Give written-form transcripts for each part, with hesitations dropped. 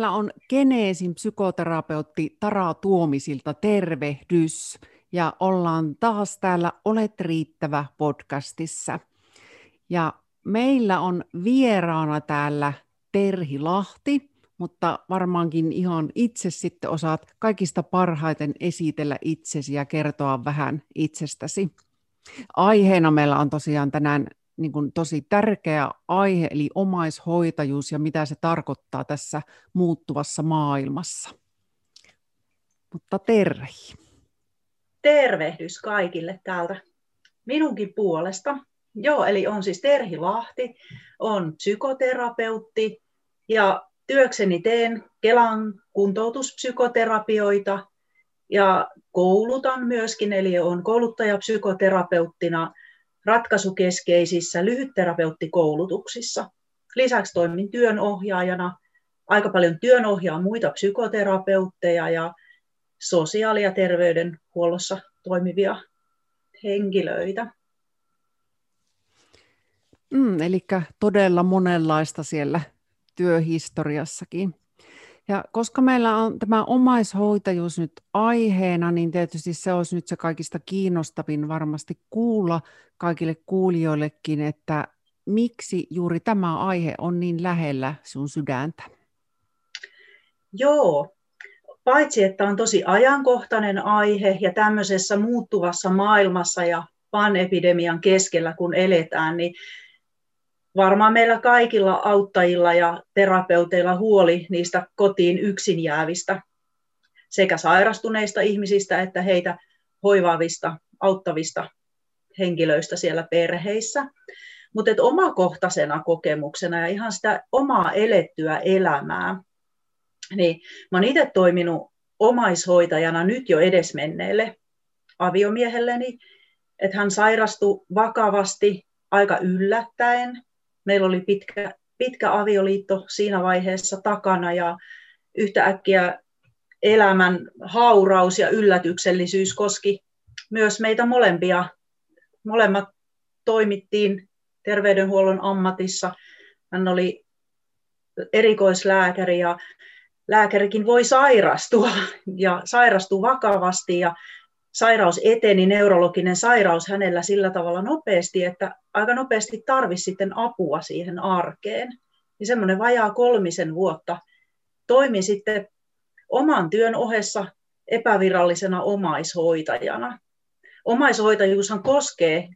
Täällä on Geneesin psykoterapeutti Tara Tuomisilta, tervehdys. Ja ollaan taas täällä Olet riittävä -podcastissa. Ja meillä on vieraana täällä Terhi Lahti, mutta varmaankin ihan itse sitten osaat kaikista parhaiten esitellä itsesi ja kertoa vähän itsestäsi. Aiheena meillä on tosiaan tänään niin kuin tosi tärkeä aihe, eli omaishoitajuus ja mitä se tarkoittaa tässä muuttuvassa maailmassa. Mutta Terhi. Tervehdys kaikille täältä minunkin puolesta. Joo, eli on siis Terhi Lahti, on psykoterapeutti ja työkseni teen Kelan kuntoutuspsykoterapioita ja koulutan myöskin, eli olen kouluttajapsykoterapeuttina ratkaisukeskeisissä lyhytterapeuttikoulutuksissa. Lisäksi toimin työnohjaajana, aika paljon työnohjaa muita psykoterapeutteja ja sosiaali- ja terveydenhuollossa toimivia henkilöitä. Eli todella monenlaista siellä työhistoriassakin. Ja koska meillä on tämä omaishoitajuus nyt aiheena, niin tietysti se olisi nyt se kaikista kiinnostavin varmasti kuulla kaikille kuulijoillekin, että miksi juuri tämä aihe on niin lähellä sun sydäntä? Joo, paitsi että on tosi ajankohtainen aihe ja tämmöisessä muuttuvassa maailmassa ja panepidemian keskellä kun eletään, niin varmaan meillä kaikilla auttajilla ja terapeuteilla huoli niistä kotiin yksin jäävistä, sekä sairastuneista ihmisistä että heitä hoivaavista, auttavista henkilöistä siellä perheissä. Mutta omakohtaisena kokemuksena ja ihan sitä omaa elettyä elämää, niin mä oon itse toiminut omaishoitajana nyt jo edesmenneelle aviomiehelleni, että hän sairastui vakavasti aika yllättäen. Meillä oli pitkä avioliitto siinä vaiheessa takana ja yhtäkkiä elämän hauraus ja yllätyksellisyys koski myös meitä molempia. Molemmat toimittiin terveydenhuollon ammatissa. Hän oli erikoislääkäri ja lääkärikin voi sairastua ja sairastuu vakavasti ja sairaus eteni, neurologinen sairaus hänellä sillä tavalla nopeasti, että aika nopeasti tarvisi sitten apua siihen arkeen. Ja semmoinen vajaa 3 vuotta toimin sitten oman työn ohessa epävirallisena omaishoitajana. Omaishoitajuushan koskee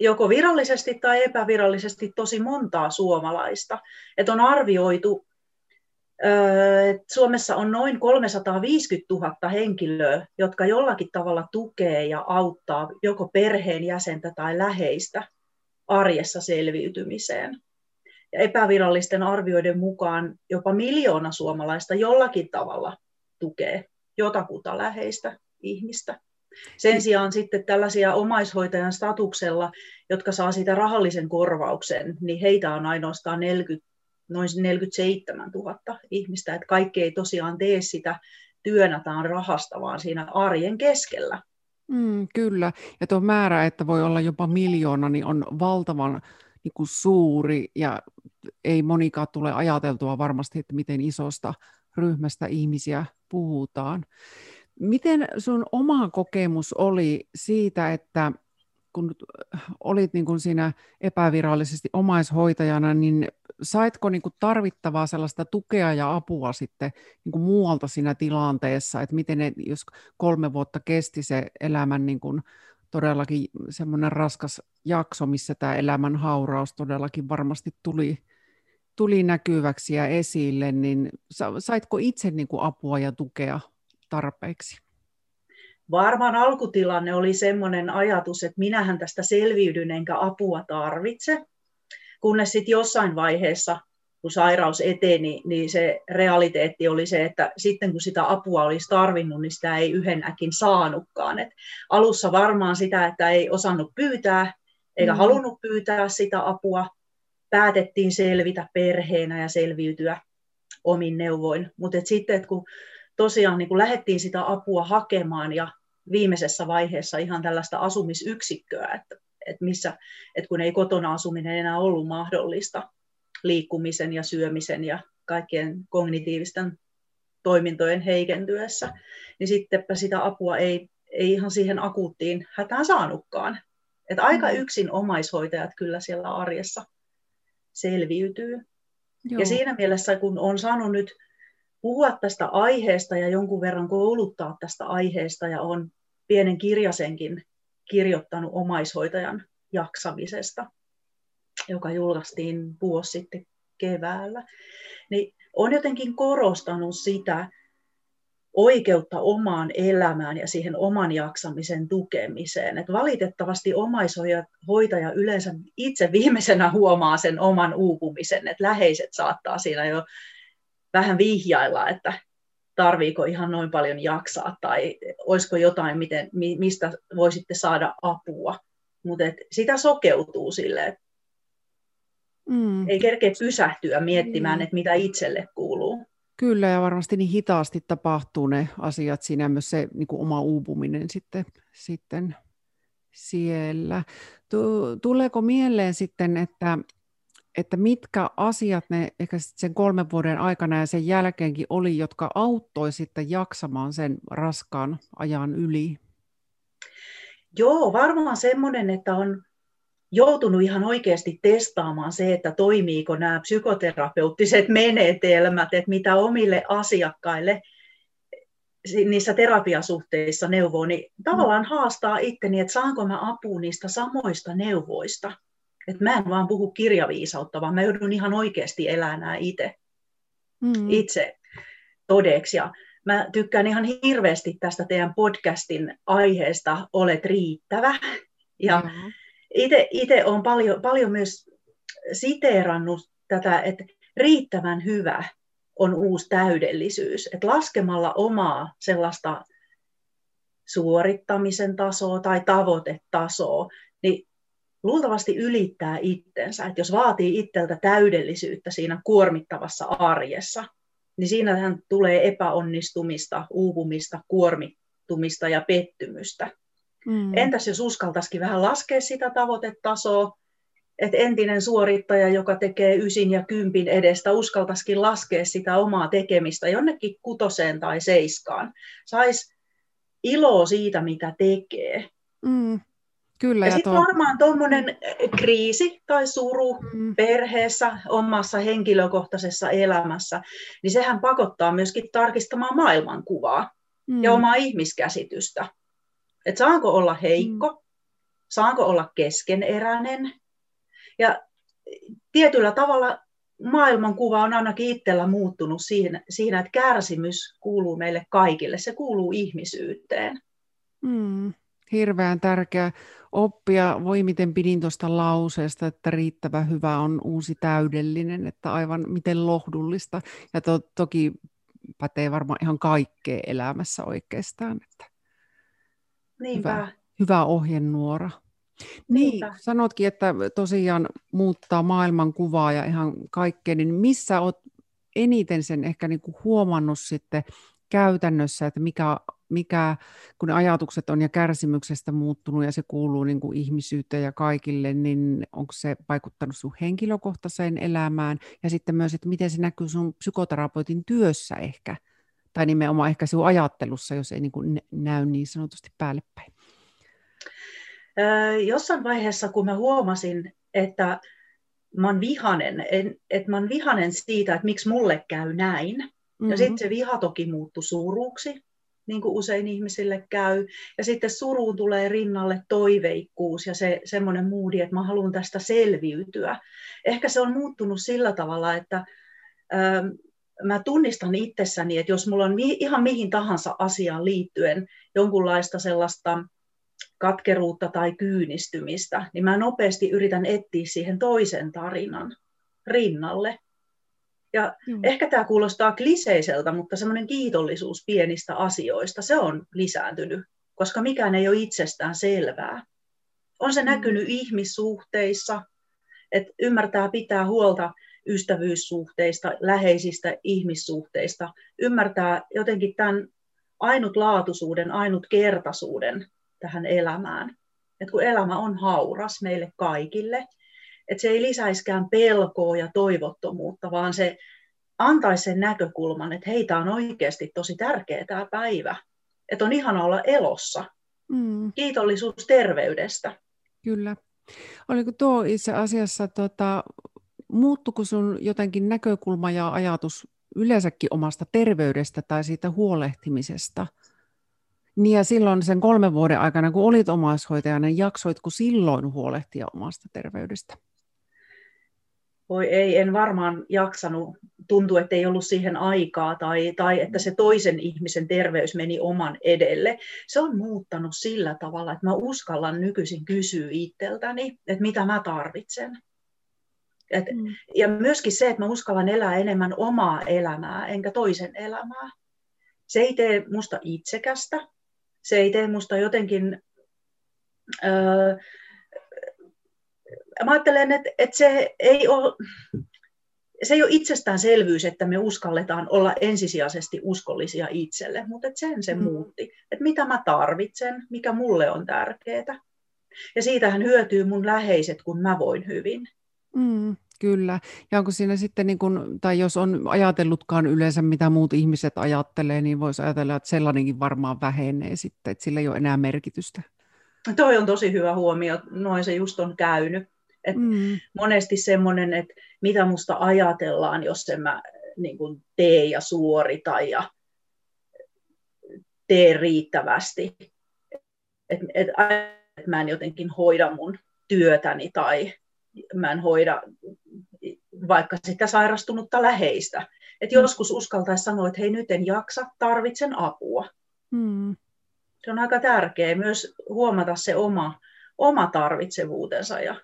joko virallisesti tai epävirallisesti tosi montaa suomalaista. Et on arvioitu, että Suomessa on noin 350 000 henkilöä, jotka jollakin tavalla tukee ja auttaa joko perheenjäsentä tai läheistä arjessa selviytymiseen. Ja epävirallisten arvioiden mukaan jopa 1 miljoona suomalaista jollakin tavalla tukee jotakuta läheistä ihmistä. Sen sijaan sitten tällaisia omaishoitajan statuksella, jotka saa siitä rahallisen korvauksen, niin heitä on ainoastaan noin 47 000 ihmistä, että kaikki ei tosiaan tee sitä työnä tai rahasta, vaan siinä arjen keskellä. Kyllä, ja tuo määrä, että voi olla jopa 1 miljoona, niin on valtavan niin kuin suuri, ja ei monikaan tule ajateltua varmasti, että miten isosta ryhmästä ihmisiä puhutaan. Miten sun oma kokemus oli siitä, että kun olit niin kuin siinä epävirallisesti omaishoitajana, niin saitko niin kuin tarvittavaa sellaista tukea ja apua sitten niin kuin muualta siinä tilanteessa, että miten jos 3 vuotta kesti se elämän niin kuin todellakin semmoinen raskas jakso, missä tämä elämän hauraus todellakin varmasti tuli näkyväksi ja esille, niin saitko itse niin kuin apua ja tukea tarpeeksi? Varmaan alkutilanne oli semmoinen ajatus, että minähän tästä selviydyn enkä apua tarvitse, kunnes sitten jossain vaiheessa, kun sairaus eteni, niin se realiteetti oli se, että sitten kun sitä apua olisi tarvinnut, niin sitä ei yhdenäkin saanutkaan. Et alussa varmaan sitä, että ei osannut pyytää eikä halunnut pyytää sitä apua, päätettiin selvitä perheenä ja selviytyä omin neuvoin. Mutta sitten, et kun tosiaan niin kun lähdettiin sitä apua hakemaan ja viimeisessä vaiheessa ihan tällaista asumisyksikköä, että kun ei kotona asuminen enää ollut mahdollista liikkumisen ja syömisen ja kaikkien kognitiivisten toimintojen heikentyessä, niin sittenpä sitä apua ei ihan siihen akuuttiin hätään saanutkaan. Että aika yksin omaishoitajat kyllä siellä arjessa selviytyy. Joo. Ja siinä mielessä, kun on saanut nyt puhua tästä aiheesta ja jonkun verran kouluttaa tästä aiheesta ja on pienen kirjasenkin kirjoittanut omaishoitajan jaksamisesta, joka julkaistiin vuosi sitten keväällä, niin on jotenkin korostanut sitä oikeutta omaan elämään ja siihen oman jaksamisen tukemiseen. Et valitettavasti omaishoitaja yleensä itse viimeisenä huomaa sen oman uupumisen, että läheiset saattaa siinä jo vähän vihjailla, että tarviiko ihan noin paljon jaksaa tai olisiko jotain, mistä voisitte saada apua. Mutta sitä sokeutuu silleen, että ei kerkeä pysähtyä miettimään, että mitä itselle kuuluu. Kyllä, ja varmasti niin hitaasti tapahtuu ne asiat siinä, myös se niin kuin oma uupuminen sitten siellä. Tuleeko mieleen sitten, että mitkä asiat ne ehkä sen 3 vuoden aikana ja sen jälkeenkin oli, jotka auttoi sitten jaksamaan sen raskaan ajan yli? Joo, varmaan semmoinen, että on joutunut ihan oikeasti testaamaan se, että toimiiko nämä psykoterapeuttiset menetelmät, että mitä omille asiakkaille niissä terapiasuhteissa neuvoo, niin tavallaan haastaa itteni, että saanko mä apua niistä samoista neuvoista. Että mä en vaan puhu kirjaviisautta, vaan mä joudun ihan oikeasti elämään itse todeksi. Ja mä tykkään ihan hirveästi tästä teidän podcastin aiheesta Olet riittävä. Ja itse olen paljon myös siteerannut tätä, että riittävän hyvä on uusi täydellisyys. Että laskemalla omaa sellaista suorittamisen tasoa tai tavoitetasoa, niin luultavasti ylittää itsensä. Että jos vaatii itseltä täydellisyyttä siinä kuormittavassa arjessa, niin siinähän tulee epäonnistumista, uupumista, kuormittumista ja pettymystä. Entäs jos uskaltaisikin vähän laskea sitä tavoitetasoa, että entinen suorittaja, joka tekee 9 ja 10 edestä, uskaltaisikin laskea sitä omaa tekemistä jonnekin 6:een tai 7:aan. Saisi iloa siitä, mitä tekee. Kyllä, ja sitten varmaan tuommoinen kriisi tai suru perheessä, omassa henkilökohtaisessa elämässä, niin sehän pakottaa myöskin tarkistamaan maailmankuvaa ja omaa ihmiskäsitystä. Että saanko olla heikko, saanko olla keskeneräinen. Ja tietyllä tavalla maailmankuva on ainakin itsellä muuttunut siinä, että kärsimys kuuluu meille kaikille, se kuuluu ihmisyyteen. Hirveän tärkeä oppia. Voi miten pidin tuosta lauseesta, että riittävä hyvä on uusi täydellinen, että aivan miten lohdullista. Ja toki pätee varmaan ihan kaikkea elämässä oikeastaan, että hyvä ohjenuora. Niin, sanotkin, että tosiaan muuttaa maailmankuvaa ja ihan kaikkea, niin missä olet eniten sen ehkä niin kuin huomannut sitten käytännössä, että mikä kun ne ajatukset on ja kärsimyksestä muuttunut ja se kuuluu niin kuin ihmisyyteen ja kaikille, niin onko se vaikuttanut sun henkilökohtaiseen elämään ja sitten myös, että miten se näkyy sun psykoterapeutin työssä ehkä? Tai nimenomaan ehkä sinun ajattelussa, jos ei niin kuin näy niin sanotusti päällepäin. Jossain vaiheessa, kun mä huomasin, että mä oon vihanen siitä, että miksi mulle käy näin. Ja sitten se viha toki muuttui suruksi, niin kuin usein ihmisille käy. Ja sitten suruun tulee rinnalle toiveikkuus ja se semmoinen moodi, että mä haluan tästä selviytyä. Ehkä se on muuttunut sillä tavalla, että mä tunnistan itsessäni, että jos mulla on ihan mihin tahansa asiaan liittyen jonkunlaista sellaista katkeruutta tai kyynistymistä, niin mä nopeasti yritän etsiä siihen toisen tarinan rinnalle. Ja ehkä tämä kuulostaa kliseiseltä, mutta semmoinen kiitollisuus pienistä asioista, se on lisääntynyt, koska mikään ei ole itsestään selvää. On se näkynyt ihmissuhteissa, että ymmärtää pitää huolta ystävyyssuhteista, läheisistä ihmissuhteista, ymmärtää jotenkin tämän ainutlaatuisuuden, ainutkertaisuuden tähän elämään. Et kun elämä on hauras meille kaikille, että se ei lisäiskään pelkoa ja toivottomuutta, vaan se antaisi sen näkökulman, että heitä on oikeasti tosi tärkeä tämä päivä. Että on ihana olla elossa. Mm. Kiitollisuus terveydestä. Kyllä. Oliko tuo itse asiassa, muuttuko sun jotenkin näkökulma ja ajatus yleensäkin omasta terveydestä tai siitä huolehtimisesta? Niin ja silloin sen 3 vuoden aikana, kun olit omaishoitajana, jaksoitko silloin huolehtia omasta terveydestä? Voi ei, en varmaan jaksanut. Tuntui, että ei ollut siihen aikaa tai että se toisen ihmisen terveys meni oman edelle. Se on muuttanut sillä tavalla, että mä uskallan nykyisin kysyä itseltäni, että mitä mä tarvitsen. Ja myöskin se, että mä uskallan elää enemmän omaa elämää, enkä toisen elämää. Se ei tee musta itsekästä. Se ei tee musta jotenkin... Mä ajattelen, että se ei ole itsestäänselvyys, että me uskalletaan olla ensisijaisesti uskollisia itselle, mutta se muutti. Että mitä mä tarvitsen, mikä mulle on tärkeää. Ja siitähän hyötyy mun läheiset, kun mä voin hyvin. Mm, kyllä. Ja onko siinä sitten, niin kun, tai jos on ajatellutkaan yleensä, mitä muut ihmiset ajattelee, niin voisi ajatella, että sellainenkin varmaan vähenee sitten, että sillä ei ole enää merkitystä. Toi on tosi hyvä huomio, noin se just on käynyt. Monesti semmoinen, että mitä musta ajatellaan, jos en mä niin kun tee ja suorita ja tee riittävästi. Että mä en jotenkin hoida mun työtäni tai mä en hoida vaikka sitä sairastunutta läheistä. Että joskus uskaltaisi sanoa, että hei nyt en jaksa, tarvitsen apua. Mm. Se on aika tärkeää myös huomata se oma tarvitsevuutensa ja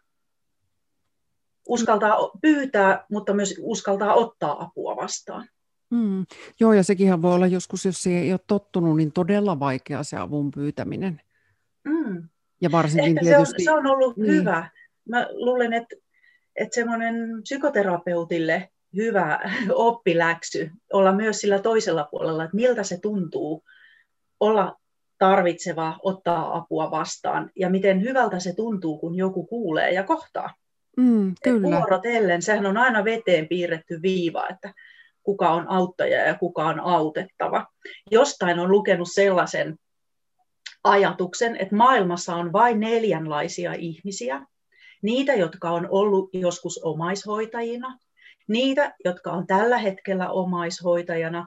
uskaltaa pyytää, mutta myös uskaltaa ottaa apua vastaan. Mm. Joo, ja sekinhän voi olla joskus, jos siihen ei ole tottunut, niin todella vaikea se avun pyytäminen. Mm. Ja varsinkin ehkä tietysti... se on ollut hyvä. Mä luulen, että semmoinen psykoterapeutille hyvä oppiläksy olla myös sillä toisella puolella, että miltä se tuntuu olla tarvitseva ottaa apua vastaan ja miten hyvältä se tuntuu, kun joku kuulee ja kohtaa. Kyllä. Vuorotellen, sehän on aina veteen piirretty viiva, että kuka on auttaja ja kuka on autettava. Jostain on lukenut sellaisen ajatuksen, että maailmassa on vain 4 ihmisiä. Niitä, jotka on ollut joskus omaishoitajina, niitä, jotka on tällä hetkellä omaishoitajana,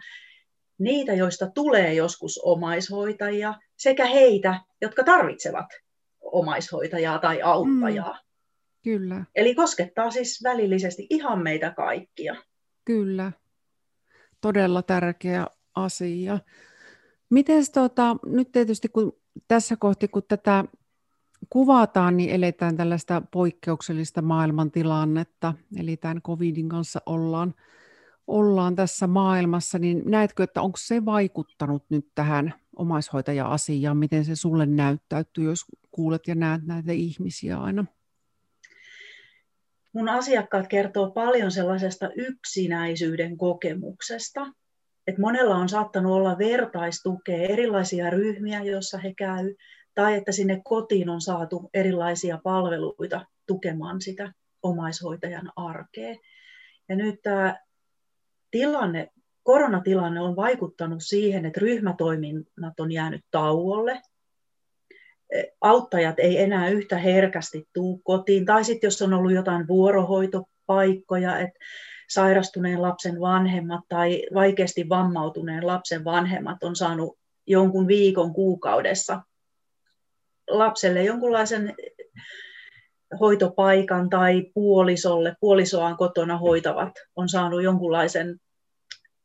niitä, joista tulee joskus omaishoitajia, sekä heitä, jotka tarvitsevat omaishoitajaa tai auttajaa. Kyllä. Eli koskettaa siis välillisesti ihan meitä kaikkia. Kyllä. Todella tärkeä asia. Miten nyt tietysti kun tässä kohti, kun tätä kuvataan, niin eletään tällaista poikkeuksellista maailmantilannetta, eli tämän covidin kanssa ollaan tässä maailmassa, niin näetkö, että onko se vaikuttanut nyt tähän omaishoitaja-asiaan, miten se sulle näyttäytyy, jos kuulet ja näet näitä ihmisiä aina? Mun asiakkaat kertoo paljon sellaisesta yksinäisyyden kokemuksesta, että monella on saattanut olla vertaistukea, erilaisia ryhmiä, joissa he käy, tai että sinne kotiin on saatu erilaisia palveluita tukemaan sitä omaishoitajan arkea. Ja nyt tämä koronatilanne on vaikuttanut siihen, että ryhmätoiminnat on jäänyt tauolle. Auttajat ei enää yhtä herkästi tule kotiin. Tai sitten jos on ollut jotain vuorohoitopaikkoja, että sairastuneen lapsen vanhemmat tai vaikeasti vammautuneen lapsen vanhemmat on saanut jonkun viikon kuukaudessa lapselle jonkunlaisen hoitopaikan tai puolisoaan kotona hoitavat on saanut jonkunlaisen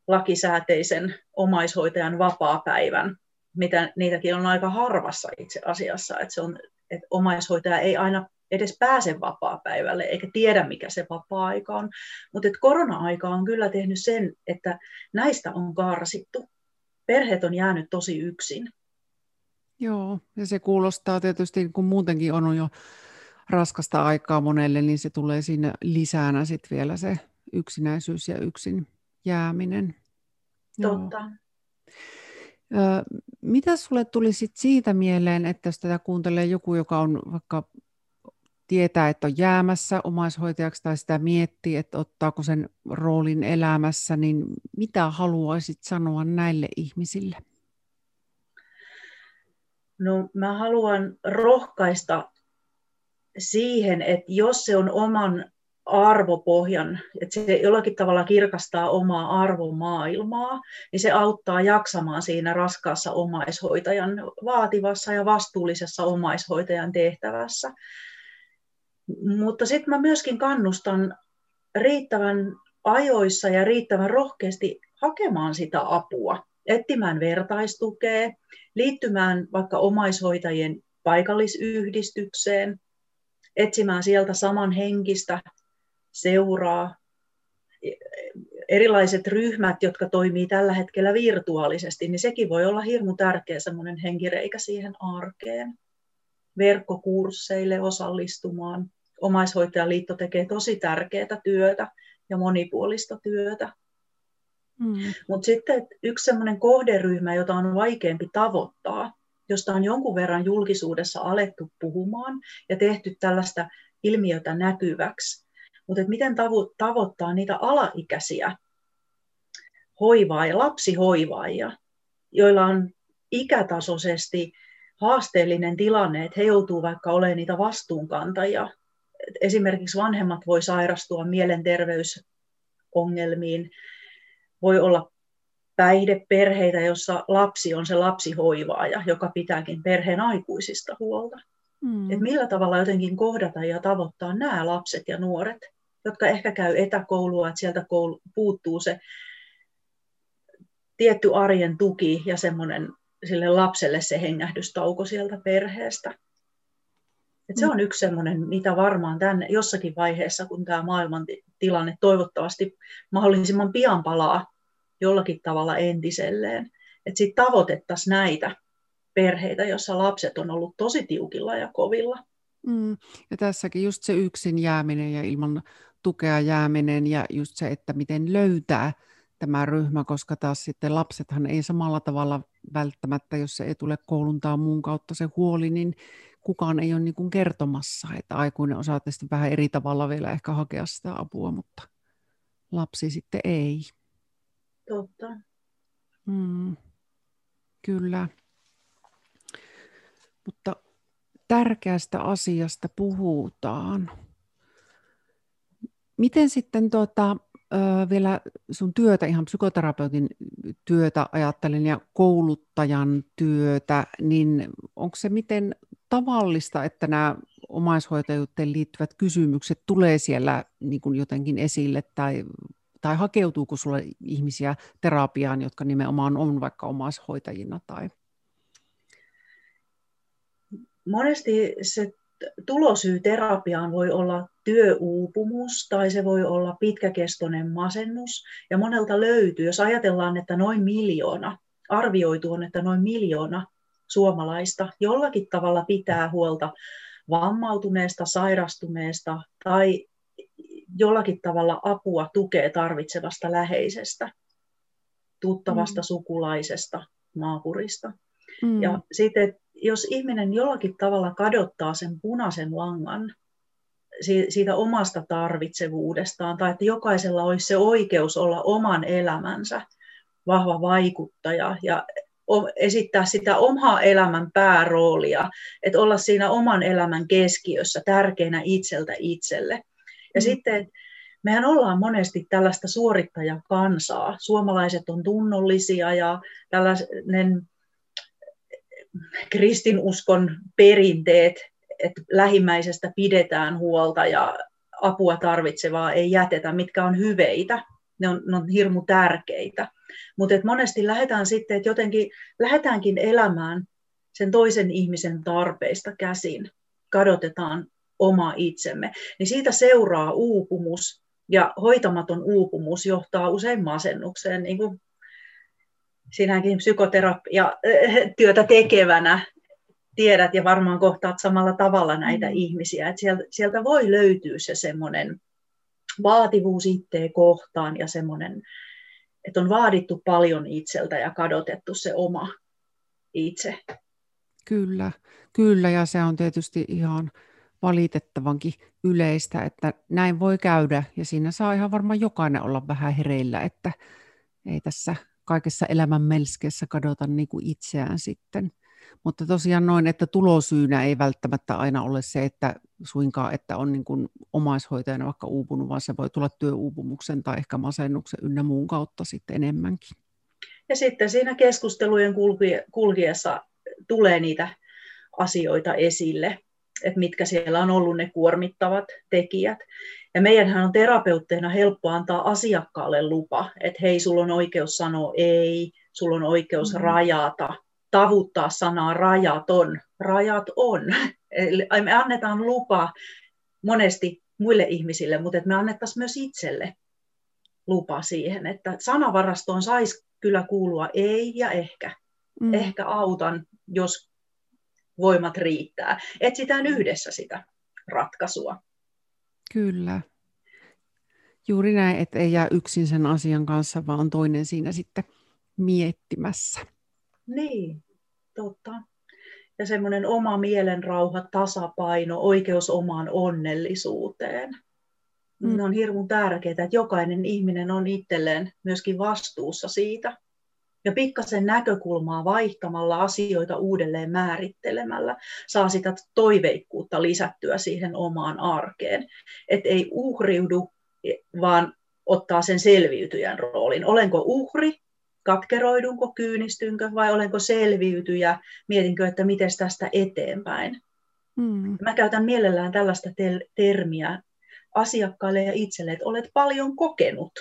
lakisääteisen omaishoitajan vapaapäivän, mitä niitäkin on aika harvassa itse asiassa, että omaishoitaja ei aina edes pääse vapaapäivälle eikä tiedä mikä se vapaa-aika on, mutta korona-aika on kyllä tehnyt sen, että näistä on karsittu. Perheet on jäänyt tosi yksin. Joo, ja se kuulostaa tietysti, kun muutenkin on jo raskasta aikaa monelle, niin se tulee siinä lisänä sitten vielä se yksinäisyys ja yksin jääminen. Totta. Mitä sulle tuli sit siitä mieleen, että jos tätä kuuntelee joku, joka on vaikka tietää, että on jäämässä omaishoitajaksi tai sitä miettii, että ottaako sen roolin elämässä, niin mitä haluaisit sanoa näille ihmisille? No, mä haluan rohkaista siihen, että jos se on oman arvopohjan, että se jollakin tavalla kirkastaa omaa arvomaailmaa, niin se auttaa jaksamaan siinä raskaassa omaishoitajan vaativassa ja vastuullisessa omaishoitajan tehtävässä. Mutta sitten mä myöskin kannustan riittävän ajoissa ja riittävän rohkeasti hakemaan sitä apua, etsimään vertaistukea, liittymään vaikka omaishoitajien paikallisyhdistykseen, etsimään sieltä samanhenkistä seuraa, erilaiset ryhmät, jotka toimii tällä hetkellä virtuaalisesti, niin sekin voi olla hirmu tärkeä semmoinen henkireikä siihen arkeen. Verkkokursseille osallistumaan. Omaishoitajaliitto tekee tosi tärkeää työtä ja monipuolista työtä. Mutta sitten yksi semmoinen kohderyhmä, jota on vaikeampi tavoittaa, josta on jonkun verran julkisuudessa alettu puhumaan ja tehty tällaista ilmiötä näkyväksi. Mutta miten tavoittaa niitä alaikäisiä hoivaajia, lapsihoivaajia, joilla on ikätasoisesti haasteellinen tilanne, että he joutuvat vaikka olemaan niitä vastuunkantajia. Esimerkiksi vanhemmat voi sairastua mielenterveysongelmiin, voi olla päihdeperheitä, jossa lapsi on se lapsihoivaaja, joka pitääkin perheen aikuisista huolta. Et millä tavalla jotenkin kohdata ja tavoittaa nämä lapset ja nuoret, jotka ehkä käy etäkoulua, että sieltä puuttuu se tietty arjen tuki ja semmoinen sille lapselle se hengähdystauko sieltä perheestä. Et se on yksi semmoinen, mitä varmaan tämän jossakin vaiheessa, kun tämä maailman tilanne toivottavasti mahdollisimman pian palaa jollakin tavalla entiselleen, että sitten tavoitettaisiin näitä perheitä, joissa lapset on ollut tosi tiukilla ja kovilla. Ja tässäkin just se yksin jääminen ja ilman tukea jääminen ja just se, että miten löytää tämä ryhmä, koska taas sitten lapsethan ei samalla tavalla välttämättä, jos se ei tule koulun tai muun kautta se huoli, niin kukaan ei ole niin kuin kertomassa, että aikuinen osaa tietysti vähän eri tavalla vielä ehkä hakea sitä apua, mutta lapsi sitten ei. Totta. Kyllä. Mutta tärkeästä asiasta puhutaan. Miten sitten vielä sun työtä, ihan psykoterapeutin työtä ajattelin ja kouluttajan työtä, niin onko se miten tavallista, että nämä omaishoitajuuteen liittyvät kysymykset tulee siellä niin kuin jotenkin esille tai hakeutuuko sulle ihmisiä terapiaan, jotka nimenomaan on vaikka omaishoitajina tai? Monesti se tulosyy terapiaan voi olla työuupumus tai se voi olla pitkäkestoinen masennus ja monelta löytyy, jos ajatellaan, että arvioitu on, että noin miljoona suomalaista jollakin tavalla pitää huolta vammautuneesta, sairastuneesta tai jollakin tavalla apua, tukea tarvitsevasta läheisestä, tuttavasta, sukulaisesta, naapurista. Ja sitten, jos ihminen jollakin tavalla kadottaa sen punaisen langan siitä omasta tarvitsevuudestaan, tai että jokaisella olisi se oikeus olla oman elämänsä vahva vaikuttaja ja esittää sitä omaa elämän pääroolia, että olla siinä oman elämän keskiössä tärkeänä itseltä itselle. Ja sitten mehän ollaan monesti tällaista suorittajakansaa. Suomalaiset on tunnollisia ja tällainen kristinuskon perinteet, että lähimmäisestä pidetään huolta ja apua tarvitsevaa ei jätetä, mitkä on hyveitä. Ne on hirmu tärkeitä. Mutta monesti lähdetään sitten, että jotenkin lähdetäänkin elämään sen toisen ihmisen tarpeista käsin. Kadotetaan oma itsemme. Niin siitä seuraa uupumus ja hoitamaton uupumus johtaa usein masennukseen, niin kuin sinäkin psykoterapiatyötä tekevänä tiedät ja varmaan kohtaat samalla tavalla näitä ihmisiä. Että sieltä voi löytyä se semmoinen vaativuus itseä kohtaan ja semmoinen, että on vaadittu paljon itseltä ja kadotettu se oma itse. Kyllä, ja se on tietysti ihan valitettavankin yleistä, että näin voi käydä ja siinä saa ihan varmaan jokainen olla vähän hereillä, että ei tässä kaikessa elämän melskeessä kadota niin kuin itseään sitten. Mutta tosiaan noin, että tulosyynä ei välttämättä aina ole se, että suinkaan, että on niin kuin omaishoitajana vaikka uupunut, vaan se voi tulla työuupumuksen tai ehkä masennuksen ynnä muun kautta sitten enemmänkin. Ja sitten siinä keskustelujen kulkiessa tulee niitä asioita esille, että mitkä siellä on ollut ne kuormittavat tekijät. Ja meidänhän on terapeutteina helppo antaa asiakkaalle lupa, että hei, sulla on oikeus sanoa ei, sulla on oikeus rajata, tavuttaa sanaa rajaton, rajat on. Eli me annetaan lupa monesti muille ihmisille, mutta me annettaisiin myös itselle lupa siihen, että sanavarastoon saisi kyllä kuulua ei ja ehkä. Ehkä autan, jos voimat riittää. Etsitään yhdessä sitä ratkaisua. Kyllä. Juuri näin, että ei jää yksin sen asian kanssa, vaan on toinen siinä sitten miettimässä. Niin, totta. Ja semmoinen oma mielenrauha, tasapaino, oikeus omaan onnellisuuteen. Ne on hirveän tärkeää, että jokainen ihminen on itselleen myöskin vastuussa siitä. Ja pikkasen näkökulmaa vaihtamalla, asioita uudelleen määrittelemällä saa sitä toiveikkuutta lisättyä siihen omaan arkeen. Että ei uhriudu, vaan ottaa sen selviytyjän roolin. Olenko uhri? Katkeroidunko, kyynistynkö vai olenko selviytyjä? Mietinkö, että miten tästä eteenpäin? Mä käytän mielellään tällaista termiä asiakkaille ja itselle, että olet paljon kokenut.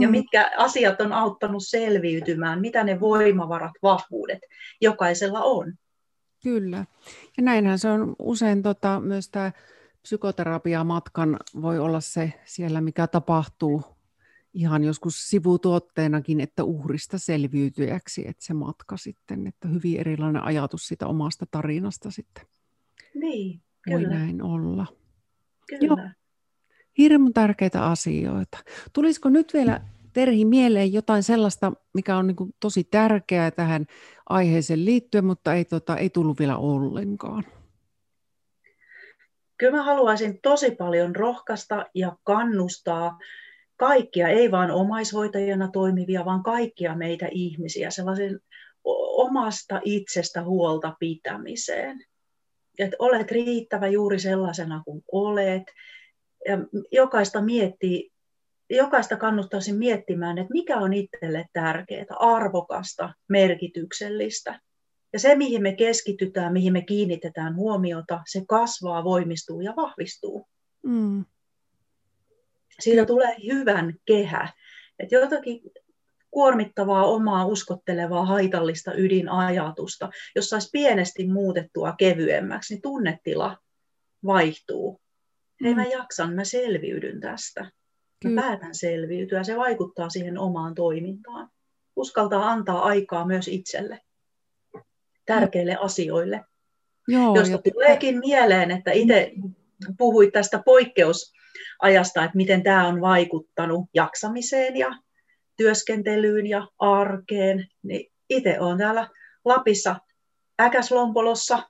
Ja mitkä asiat on auttanut selviytymään, mitä ne voimavarat, vahvuudet jokaisella on. Kyllä. Ja näinhän se on usein myös tämä psykoterapiamatkan voi olla se siellä, mikä tapahtuu. Ihan joskus sivutuotteenakin, että uhrista selviytyjäksi, että se matka sitten, että hyvin erilainen ajatus sitä omasta tarinasta sitten. Niin, voi kyllä. Näin olla. Kyllä. Joo, hirveän tärkeitä asioita. Tulisiko nyt vielä, Terhi, mieleen jotain sellaista, mikä on niin kuin tosi tärkeää tähän aiheeseen liittyen, mutta ei tullut vielä ollenkaan? Kyllä mä haluaisin tosi paljon rohkaista ja kannustaa kaikkia, ei vain omaishoitajana toimivia, vaan kaikkia meitä ihmisiä sellaisen omasta itsestä huolta pitämiseen. Että olet riittävä juuri sellaisena kuin olet. Ja jokaista kannustaisin miettimään, että mikä on itselle tärkeää, arvokasta, merkityksellistä. Ja se, mihin me keskitytään, mihin me kiinnitetään huomiota, se kasvaa, voimistuu ja vahvistuu. Siitä tulee hyvän kehä, että jotakin kuormittavaa, omaa uskottelevaa, haitallista ydinajatusta, jos saisi pienesti muutettua kevyemmäksi, niin tunnetila vaihtuu. Hei, mä jaksan, mä selviydyn tästä. Mä päätän selviytyä, se vaikuttaa siihen omaan toimintaan. Uskaltaa antaa aikaa myös itselle, tärkeille asioille. Joo, josta tuleekin mieleen, että itse puhuit tästä poikkeusajasta, että miten tämä on vaikuttanut jaksamiseen ja työskentelyyn ja arkeen. Niin itse olen täällä Lapissa Äkäslompolossa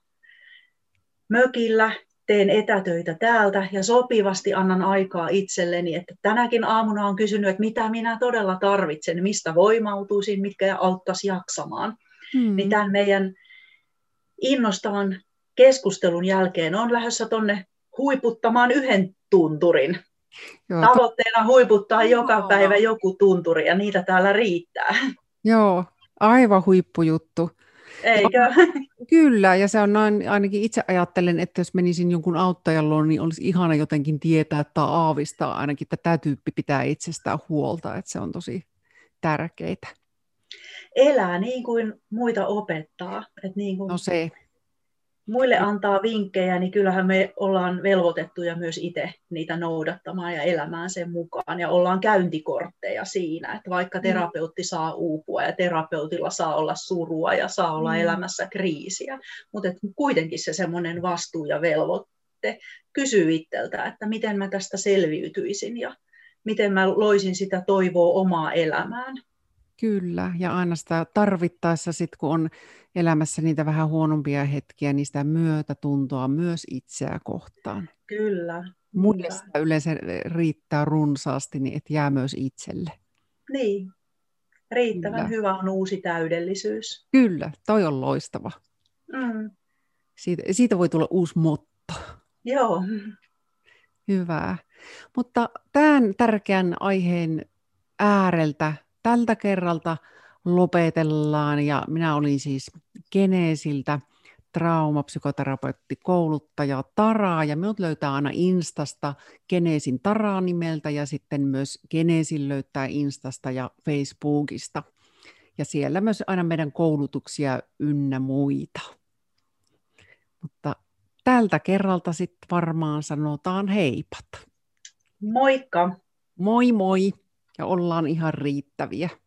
mökillä, teen etätöitä täältä ja sopivasti annan aikaa itselleni, että tänäkin aamuna on kysynyt, että mitä minä todella tarvitsen, mistä voimautuisin, mitkä auttaisi jaksamaan. Niin tämän meidän innostavan keskustelun jälkeen on lähdössä tuonne huiputtamaan yhden tunturin. Joo, tavoitteena huiputtaa joka päivä joku tunturi ja niitä täällä riittää. Joo, aivan huippujuttu. Eikö? Kyllä, ja se on noin, ainakin itse ajattelen, että jos menisin jonkun auttajan luo, niin olisi ihana jotenkin tietää tai aavistaa ainakin, että tämä tyyppi pitää itsestään huolta, että se on tosi tärkeää. Elää niin kuin muita opettaa. Että niin kuin muille antaa vinkkejä, niin kyllähän me ollaan velvoitettuja myös itse niitä noudattamaan ja elämään sen mukaan. Ja ollaan käyntikortteja siinä, että vaikka terapeutti saa uupua ja terapeutilla saa olla surua ja saa olla elämässä kriisiä. Mutta kuitenkin se semmoinen vastuu ja velvoitte kysyy itseltä, että miten mä tästä selviytyisin ja miten mä loisin sitä toivoa omaa elämään. Kyllä, ja aina sitä tarvittaessa sitten, kun on elämässä niitä vähän huonompia hetkiä, niin sitä myötätuntoa myös itseä kohtaan. Kyllä. Muille sitä yleensä riittää runsaasti, niin että jää myös itselle. Niin. Riittävän kyllä. Hyvä on uusi täydellisyys. Kyllä, toi on loistava. Mm. Siitä voi tulla uusi motto. Joo. Hyvä. Mutta tämän tärkeän aiheen ääreltä tältä kerralta lopetellaan, ja minä olin siis Geneesiltä traumapsykoterapeuttikouluttaja Tara, ja minut löytää aina Instasta Geneesin Tara nimeltä, ja sitten myös Geneesin löytää Instasta ja Facebookista. Ja siellä myös aina meidän koulutuksia ynnä muita. Mutta tältä kerralta sitten varmaan sanotaan heipat. Moikka! Moi moi! Ja ollaan ihan riittäviä.